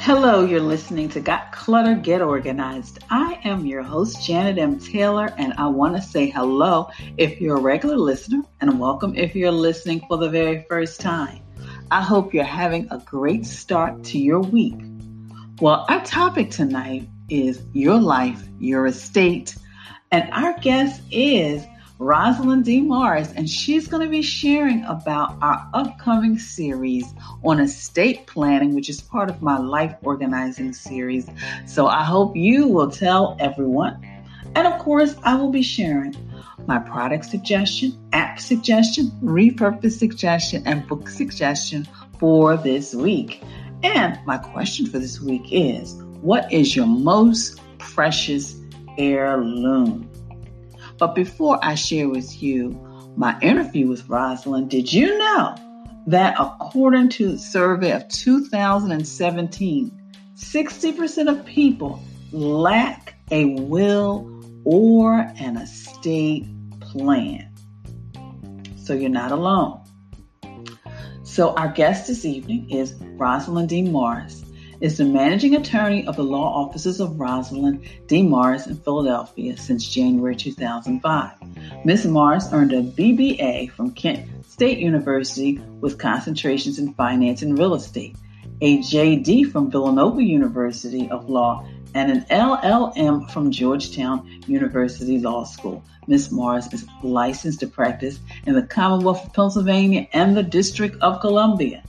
Hello, you're listening to Got Clutter, Get Organized. I am your host, Janet M. Taylor, and I want to say hello if you're a regular listener and welcome if you're listening for the very first time. I hope you're having a great start to your week. Well, our topic tonight is Your Life, Your Estate, and our guest is Rosalind D. Morris, and she's going to be sharing about our upcoming series on estate planning, which is part of my life organizing series. So I hope you will tell everyone. And of course, I will be sharing my product suggestion, app suggestion, repurpose suggestion, and book suggestion for this week. And my question for this week is, what is your most precious heirloom? But before I share with you my interview with Rosalind, did you know that according to the survey of 2017, 60% of people lack a will or an estate plan? So you're not alone. So our guest this evening is Rosalind D. Morris, is the managing attorney of the law offices of Rosalind D. Morris in Philadelphia since January 2005. Ms. Morris earned a BBA from Kent State University with concentrations in finance and real estate, a JD from Villanova University of Law, and an LLM from Georgetown University Law School. Ms. Morris is licensed to practice in the Commonwealth of Pennsylvania and the District of Columbia.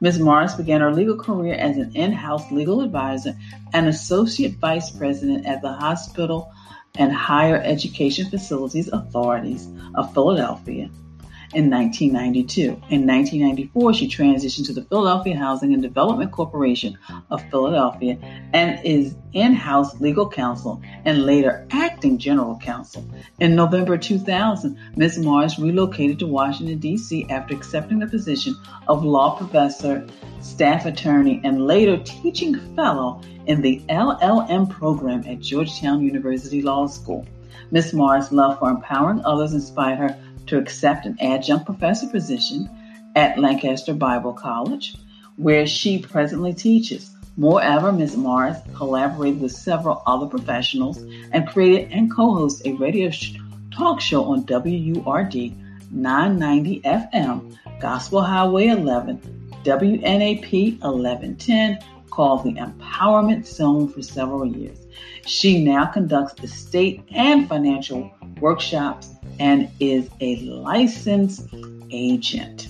Ms. Morris began her legal career as an in-house legal advisor and associate vice president at the Hospital and Higher Education Facilities Authorities of Philadelphia in 1992. In 1994, she transitioned to the Philadelphia Housing and Development Corporation of Philadelphia and is in-house legal counsel and later acting general counsel. In November 2000, Ms. Morris relocated to Washington, D.C. after accepting the position of law professor, staff attorney, and later teaching fellow in the LLM program at Georgetown University Law School. Ms. Morris' love for empowering others inspired her to accept an adjunct professor position at Lancaster Bible College, where she presently teaches. Moreover, Ms. Morris collaborated with several other professionals and created and co-hosts a radio talk show on WURD 990 FM, Gospel Highway 11, WNAP 1110, called The Empowerment Zone for several years. She now conducts estate and financial workshops and is a licensed agent.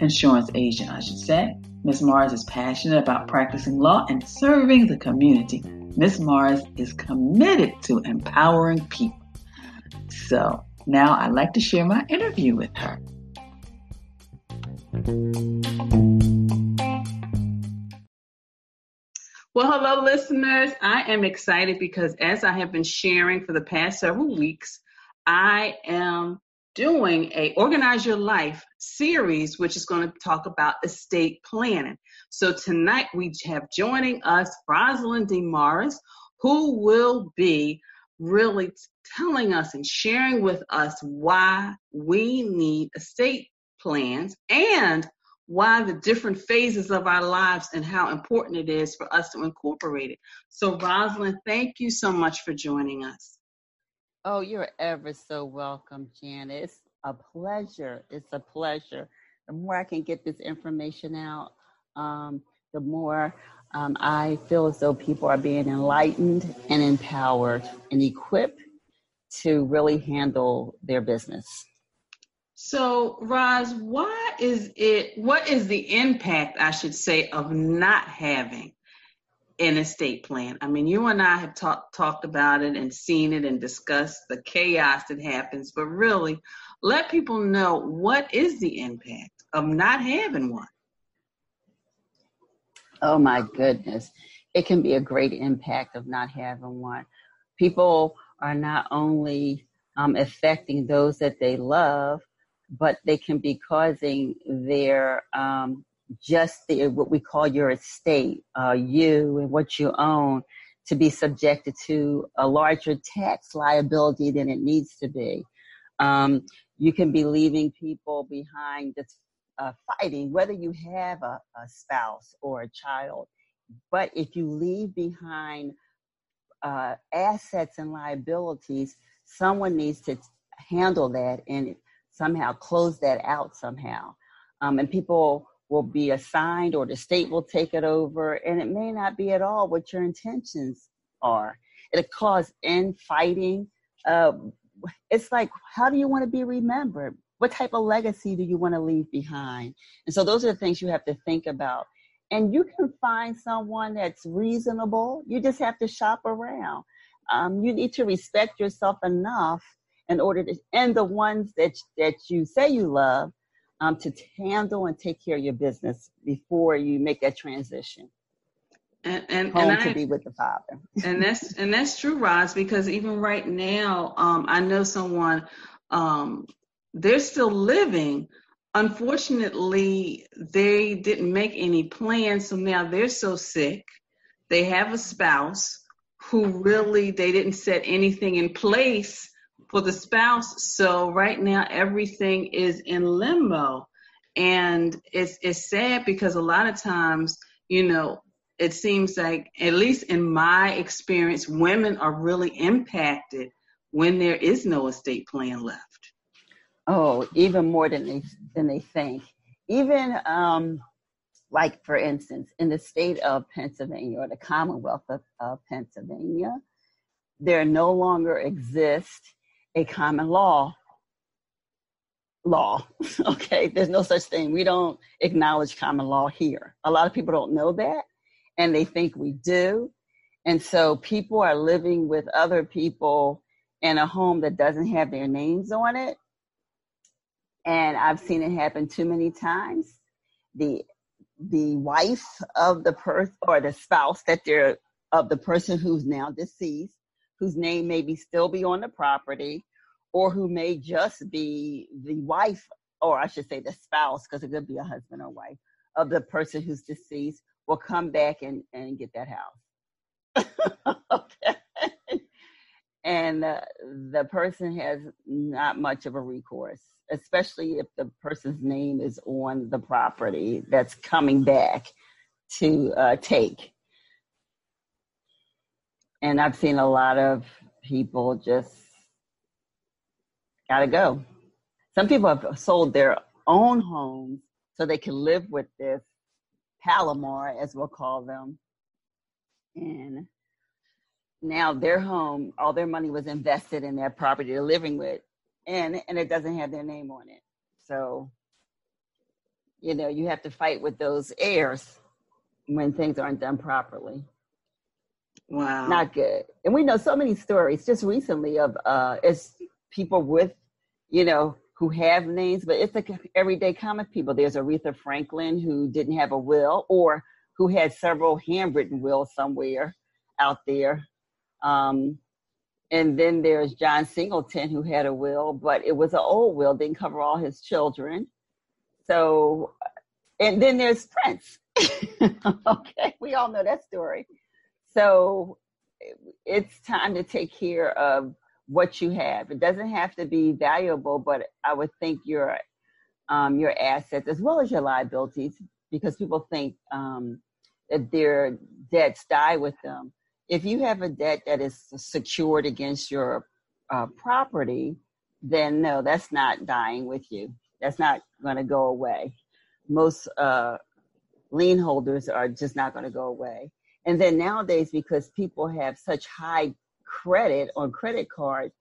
Insurance agent, I should say. Ms. Morris is passionate about practicing law and serving the community. Ms. Morris is committed to empowering people. So now I'd like to share my interview with her. Well, hello, listeners. I am excited because as I have been sharing for the past several weeks, I am doing a Organize Your Life series, which is going to talk about estate planning. So tonight we have joining us Rosalind D. Morris, who will be really telling us and sharing with us why we need estate plans and why the different phases of our lives and how important it is for us to incorporate it. So Rosalind, thank you so much for joining us. Oh, you're ever so welcome, Janet. It's a pleasure. The more I can get this information out, the more I feel as though people are being enlightened and empowered and equipped to really handle their business. So, Roz, what is the impact, I should say, of not having an estate plan? I mean, you and I have talked about it and seen it and discussed the chaos that happens, but really let people know, what is the impact of not having one? Oh, my goodness. It can be a great impact of not having one. People are not only affecting those that they love, but they can be causing their, what we call your estate, you and what you own, to be subjected to a larger tax liability than it needs to be. You can be leaving people behind that's fighting, whether you have a spouse or a child. But if you leave behind assets and liabilities, someone needs to handle that and somehow close that out somehow. And people will be assigned, or the state will take it over, and it may not be at all what your intentions are. It'll cause infighting. It's like, how do you want to be remembered? What type of legacy do you want to leave behind? And so those are the things you have to think about. And you can find someone that's reasonable. You just have to shop around. You need to respect yourself enough in order to, and the ones that you say you love, to handle and take care of your business before you make that transition. And to be with the Father. and that's true, Roz, because even right now, I know someone, they're still living. Unfortunately, they didn't make any plans, so now they're so sick. They have a spouse who really, they didn't set anything in place for the spouse. So right now, everything is in limbo. And it's sad because a lot of times, you know, it seems like, at least in my experience, women are really impacted when there is no estate plan left. Oh, even more than they think. Even like, for instance, in the state of Pennsylvania, or the Commonwealth of Pennsylvania, there no longer exists a common law. Okay, there's no such thing. We don't acknowledge common law here. A lot of people don't know that, and they think we do. And so people are living with other people in a home that doesn't have their names on it. And I've seen it happen too many times. The wife of the person, or the spouse that they're of the person who's now deceased, whose name may be still be on the property, or who may just be the wife, or I should say the spouse, because it could be a husband or wife, of the person who's deceased, will come back and get that house. Okay. And the person has not much of a recourse, especially if the person's name is on the property that's coming back to take. And I've seen a lot of people just gotta go. Some people have sold their own homes so they can live with this Palomar, as we'll call them. And now their home, all their money was invested in that property they're living with, and it doesn't have their name on it. So, you know, you have to fight with those heirs when things aren't done properly. Wow. Not good. And we know so many stories just recently of it's people with, you know, who have names, but it's like everyday common people. There's Aretha Franklin, who didn't have a will, or who had several handwritten wills somewhere out there. And then there's John Singleton, who had a will, but it was an old will, didn't cover all his children. So, and then there's Prince. Okay, we all know that story. So it's time to take care of what you have. It doesn't have to be valuable, but I would think your assets as well as your liabilities, because people think that their debts die with them. If you have a debt that is secured against your property, then no, that's not dying with you. That's not going to go away. Most lien holders are just not going to go away. And then nowadays, because people have such high credit on credit card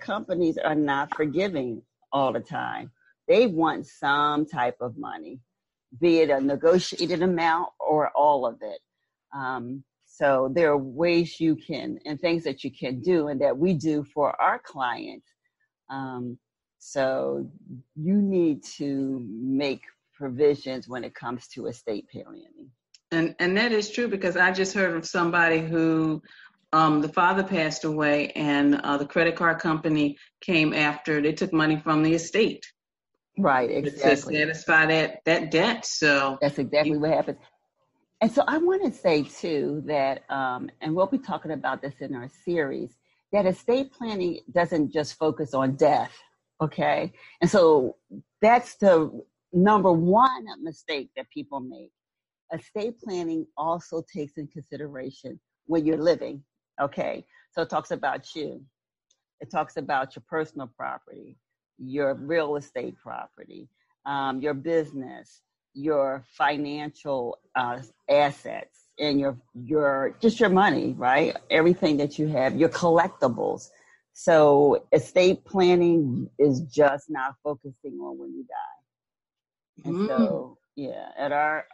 companies are not forgiving all the time. They want some type of money, be it a negotiated amount or all of it. So there are ways you can, and things that you can do, and that we do for our clients. So you need to make provisions when it comes to estate planning. And that is true, because I just heard of somebody who, the father passed away, and the credit card company came after. They took money from the estate. Right, exactly. To satisfy that debt. So that's exactly what happened. And so I want to say, too, that, and we'll be talking about this in our series, that estate planning doesn't just focus on death, Okay. And so that's the number one mistake that people make. Estate planning also takes in consideration where you're living. Okay. So it talks about you. It talks about your personal property, your real estate property, your business, your financial assets, and your just your money, right? Everything that you have, your collectibles. So estate planning is just not focusing on when you die. And so, yeah, at our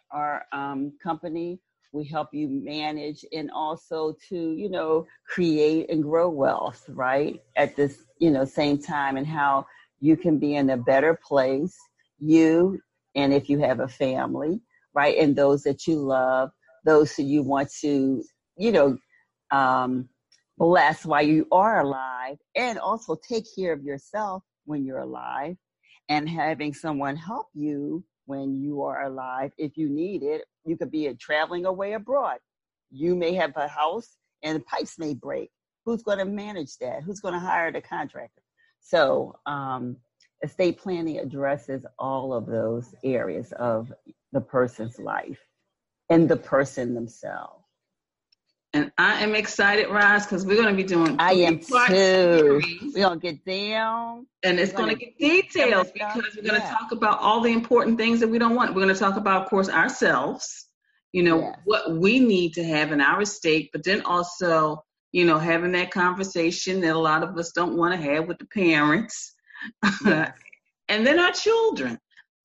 company, we help you manage and also to, you know, create and grow wealth, right? At this, you know, same time, and how you can be in a better place, you and if you have a family, right? And those that you love, those who you want to, you know, bless while you are alive, and also take care of yourself when you're alive, and having someone help you when you are alive if you need it. You could be traveling away abroad. You may have a house and the pipes may break. Who's going to manage that? Who's going to hire the contractor? So estate planning addresses all of those areas of the person's life and the person themselves. And I am excited, Roz, because we're going to be doing. I am too. We're going to get down. And it's going to get details because we're going to talk about all the important things that we don't want. We're going to talk about, of course, ourselves, you know, what we need to have in our estate, but then also, you know, having that conversation that a lot of us don't want to have with the parents and then our children.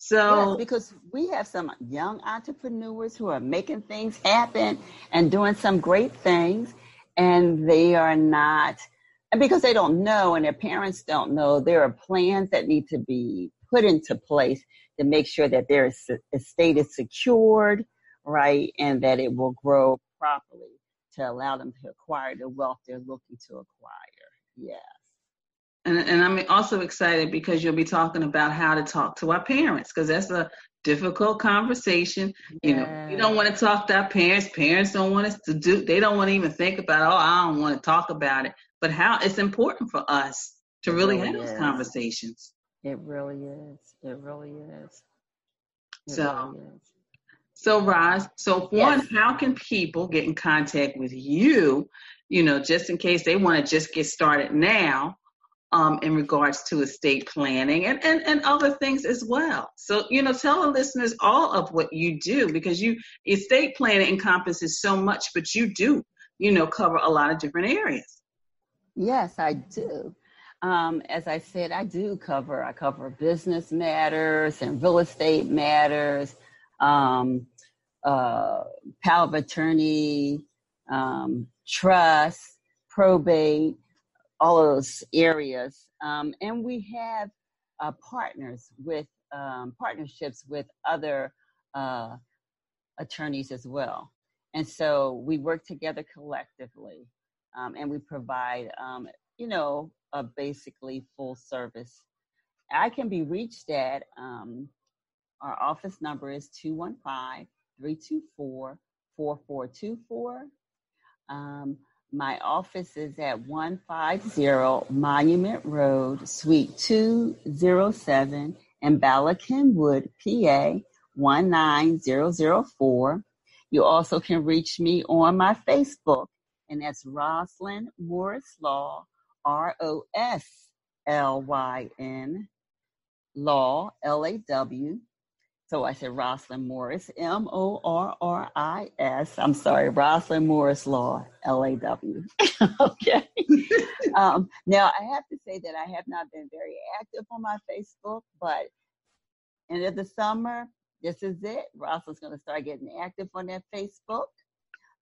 So yes, because we have some young entrepreneurs who are making things happen and doing some great things, and they are not, and because they don't know and their parents don't know, there are plans that need to be put into place to make sure that their estate is secured, right, and that it will grow properly to allow them to acquire the wealth they're looking to acquire. Yes. And I'm also excited because you'll be talking about how to talk to our parents, because that's a difficult conversation. You know, we don't want to talk to our parents. Parents don't want us to do, they don't want to even think about, oh, I don't want to talk about it. But how it's important for us to really have those conversations. It really is. It really is. So Roz, how can people get in contact with you, you know, just in case they want to just get started now? In regards to estate planning and other things as well. So, you know, tell the listeners all of what you do, because estate planning encompasses so much, but you do, you know, cover a lot of different areas. Yes, I do. As I said, I cover business matters and real estate matters, power of attorney, trust, probate, all of those areas. And we have partnerships with other attorneys as well. And so we work together collectively and we provide, you know, a basically full service. I can be reached at, our office number is 215-324-4424. My office is at 150 Monument Road, Suite 207 in Bala Cynwyd, PA 19004. You also can reach me on my Facebook, and that's Rosalind Morris Law, Roslyn Law, Law. So I said Rosalind Morris, Morris. I'm sorry, Rosalind Morris Law, LAW. Okay. Now I have to say that I have not been very active on my Facebook, but end of the summer, this is it. Rosalind's going to start getting active on that Facebook.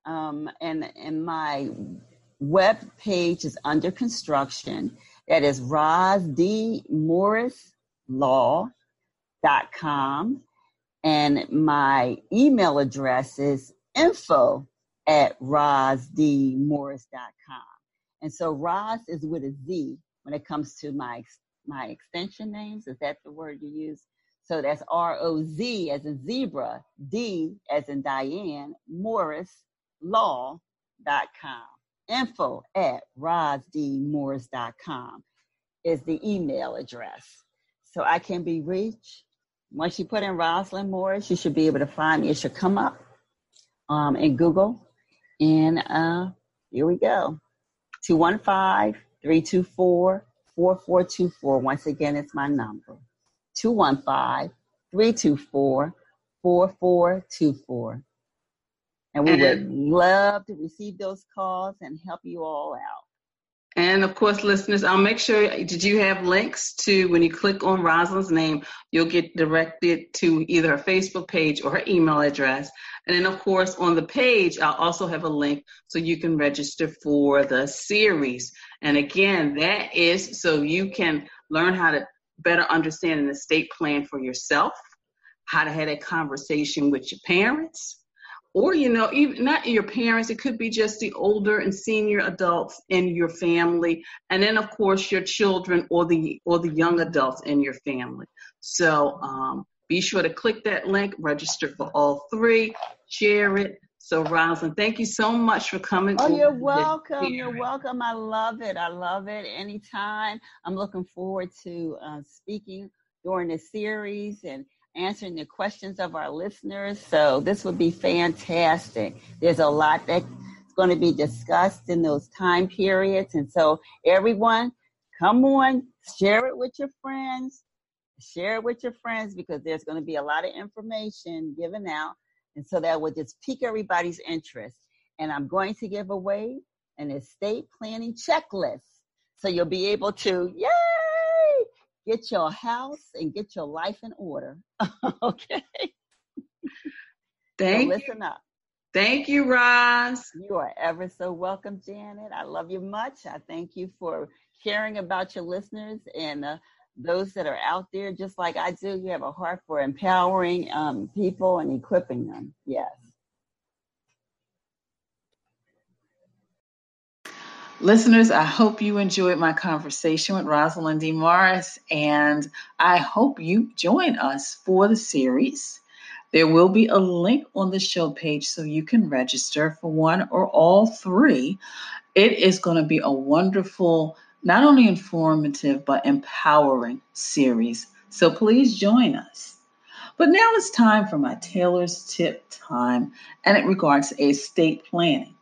And my web page is under construction. That is rozdmorrislaw.com. And my email address is info@rozdmorris.com. And so Roz is with a Z when it comes to my extension names. Is that the word you use? So that's R-O-Z as in zebra, D as in Diane, morrislaw.com. Info@rozdmorris.com. is the email address. So I can be reached. Once you put in Rosalind Morris, you should be able to find me. It should come up in Google. And here we go. 215-324-4424. Once again, it's my number. 215-324-4424. And we would love to receive those calls and help you all out. And of course, listeners, I'll make sure, did you have links to, when you click on Rosalind's name, you'll get directed to either her Facebook page or her email address. And then, of course, on the page, I'll also have a link so you can register for the series. And again, that is so you can learn how to better understand an estate plan for yourself, how to have a conversation with your parents. Or, you know, even not your parents, it could be just the older and senior adults in your family. And then, of course, your children or the young adults in your family. So be sure to click that link, register for all three, share it. So, Rosalind, thank you so much for coming. Oh, you're welcome. You're welcome. I love it. I love it. Anytime. I'm looking forward to speaking during the series and answering the questions of our listeners. So this would be fantastic. There's a lot that's going to be discussed in those time periods. And so everyone, come on, share it with your friends. Share it with your friends because there's going to be a lot of information given out. And so that will just pique everybody's interest. And I'm going to give away an estate planning checklist. So you'll be able to, yay! Get your house and get your life in order. Okay. Thank you. Listen up. Thank you, Roz. You are ever so welcome, Janet. I love you much. I thank you for caring about your listeners and those that are out there. Just like I do, you have a heart for empowering people and equipping them. Yes. Listeners, I hope you enjoyed my conversation with Rosalind D. Morris, and I hope you join us for the series. There will be a link on the show page so you can register for one or all three. It is going to be a wonderful, not only informative, but empowering series. So please join us. But now it's time for my Taylor's Tip time, and it regards estate planning.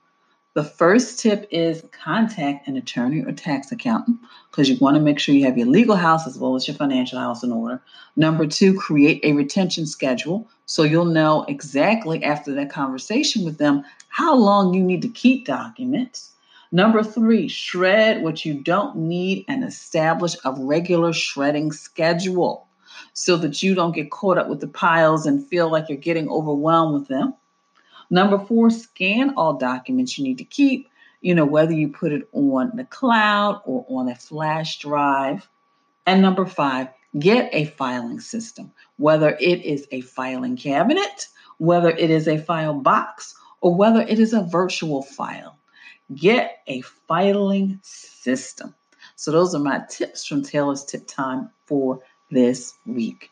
The first tip is contact an attorney or tax accountant because you want to make sure you have your legal house as well as your financial house in order. Number two, create a retention schedule so you'll know exactly after that conversation with them how long you need to keep documents. Number three, shred what you don't need and establish a regular shredding schedule so that you don't get caught up with the piles and feel like you're getting overwhelmed with them. Number four, scan all documents you need to keep, whether you put it on the cloud or on a flash drive. And number five, get a filing system, whether it is a filing cabinet, whether it is a file box, or whether it is a virtual file. Get a filing system. So those are my tips from Taylor's Tip Time for this week.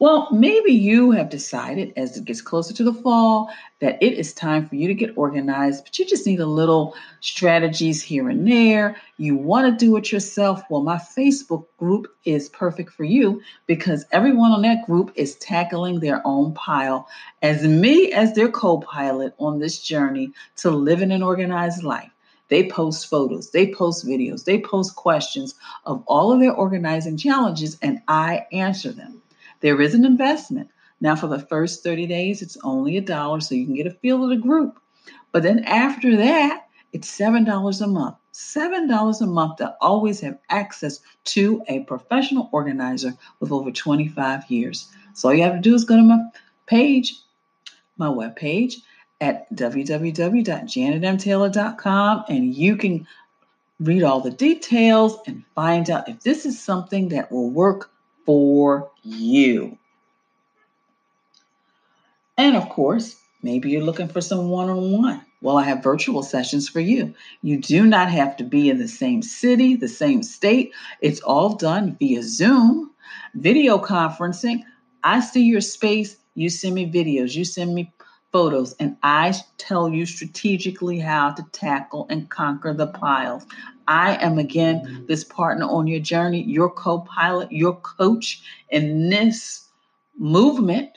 Well, maybe you have decided as it gets closer to the fall that it is time for you to get organized, but you just need a little strategies here and there. You want to do it yourself. Well, my Facebook group is perfect for you because everyone on that group is tackling their own pile as their co-pilot on this journey to living an organized life. They post photos, they post videos, they post questions of all of their organizing challenges, and I answer them. There is an investment. Now, for the first 30 days, it's only $1, so you can get a feel of the group. But then after that, it's $7 a month. $7 a month to always have access to a professional organizer with over 25 years. So all you have to do is go to my page, my webpage at www.janetmtaylor.com, and you can read all the details and find out if this is something that will work for you. And of course, maybe you're looking for some one-on-one. Well, I have virtual sessions for you. You do not have to be in the same city, the same state. It's all done via Zoom, video conferencing. I see your space. You send me videos. You send me photos, and I tell you strategically how to tackle and conquer the piles. I am, again, this partner on your journey, your co-pilot, your coach in this movement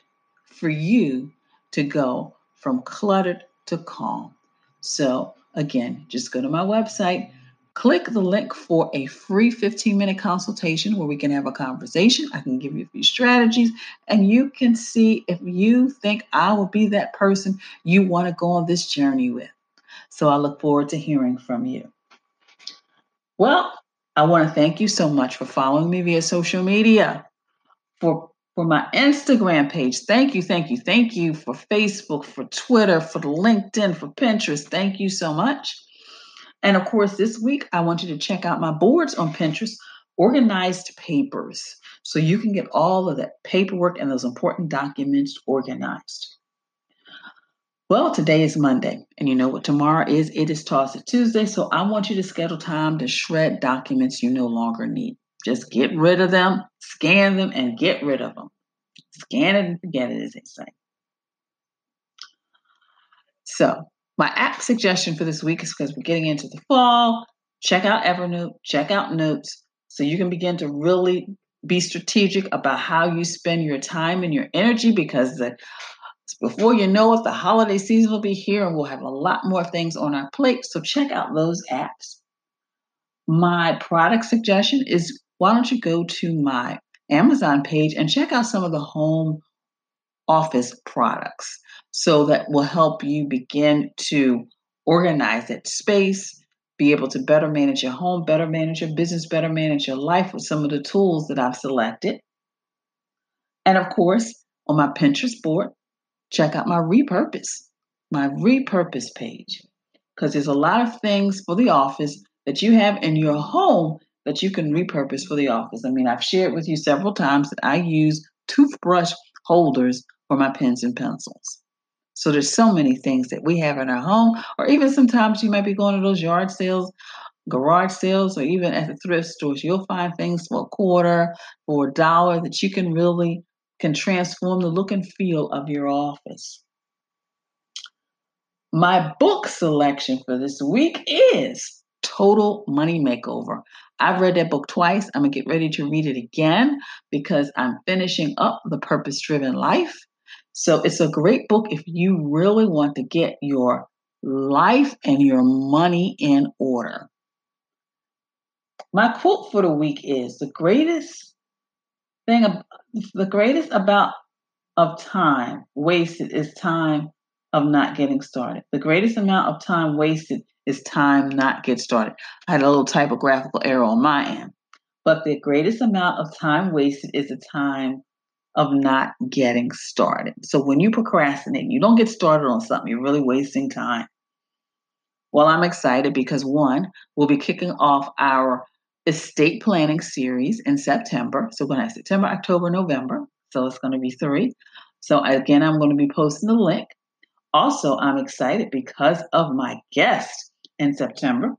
for you to go from cluttered to calm. So again, just go to my website, click the link for a free 15-minute consultation where we can have a conversation. I can give you a few strategies and you can see if you think I will be that person you want to go on this journey with. So I look forward to hearing from you. Well, I want to thank you so much for following me via social media, for my Instagram page. Thank you, thank you, thank you. For Facebook, for Twitter, for LinkedIn, for Pinterest. Thank you so much. And of course, this week, I want you to check out my boards on Pinterest, Organized Papers, so you can get all of that paperwork and those important documents organized. Well, today is Monday, and you know what tomorrow is? It is Toss It Tuesday, so I want you to schedule time to shred documents you no longer need. Just get rid of them, scan them, and get rid of them. Scan it and forget it, as they say. So my app suggestion for this week is, because we're getting into the fall, check out Evernote, check out Notes, so you can begin to really be strategic about how you spend your time and your energy, because before you know it, the holiday season will be here and we'll have a lot more things on our plate. So check out those apps. My product suggestion is, why don't you go to my Amazon page and check out some of the home office products, so that will help you begin to organize that space, be able to better manage your home, better manage your business, better manage your life with some of the tools that I've selected. And of course, on my Pinterest board, check out my repurpose page, because there's a lot of things for the office that you have in your home that you can repurpose for the office. I mean, I've shared with you several times that I use toothbrush holders for my pens and pencils. So there's so many things that we have in our home, or even sometimes you might be going to those yard sales, garage sales, or even at the thrift stores. You'll find things for $0.25, for $1 that you can really can transform the look and feel of your office. My book selection for this week is Total Money Makeover. I've read that book twice. I'm going to get ready to read it again because I'm finishing up The Purpose Driven Life. So it's a great book if you really want to get your life and your money in order. My quote for the week is, the greatest amount of time wasted is time of not getting started. The greatest amount of time wasted is time not get started. I had a little typographical error on my end, but the greatest amount of time wasted is the time of not getting started. So when you procrastinate, you don't get started on something, you're really wasting time. Well, I'm excited because one, we'll be kicking off our estate planning series in September. So we're going to have September, October, November. So it's going to be 3. So again, I'm going to be posting the link. Also, I'm excited because of my guest in September,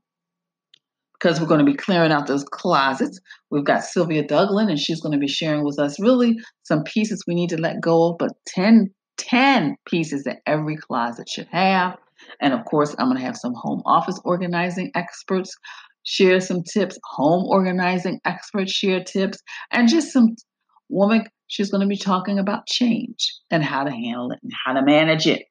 because we're going to be clearing out those closets. We've got Sylvia Douglin, and she's going to be sharing with us really some pieces we need to let go of, but 10 pieces that every closet should have. And of course, I'm going to have some home office organizing experts share some tips, home organizing experts share tips, and just some woman, she's going to be talking about change and how to handle it and how to manage it.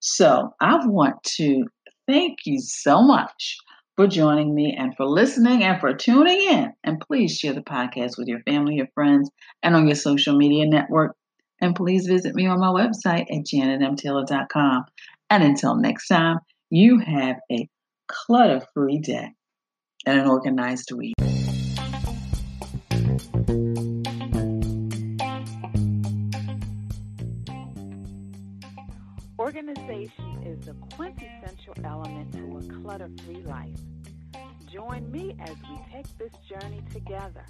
So I want to thank you so much for joining me and for listening and for tuning in. And please share the podcast with your family, your friends, and on your social media network. And please visit me on my website at janetmtaylor.com. And until next time, you have a clutter-free day and an organized week. Organization is the quintessential element to a clutter-free life. Join me as we take this journey together.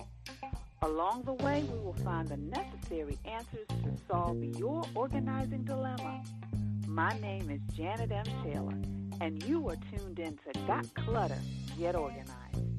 Along the way, we will find the necessary answers to solve your organizing dilemma. My name is Janet M. Taylor, and you are tuned in to Got Clutter, Get Organized.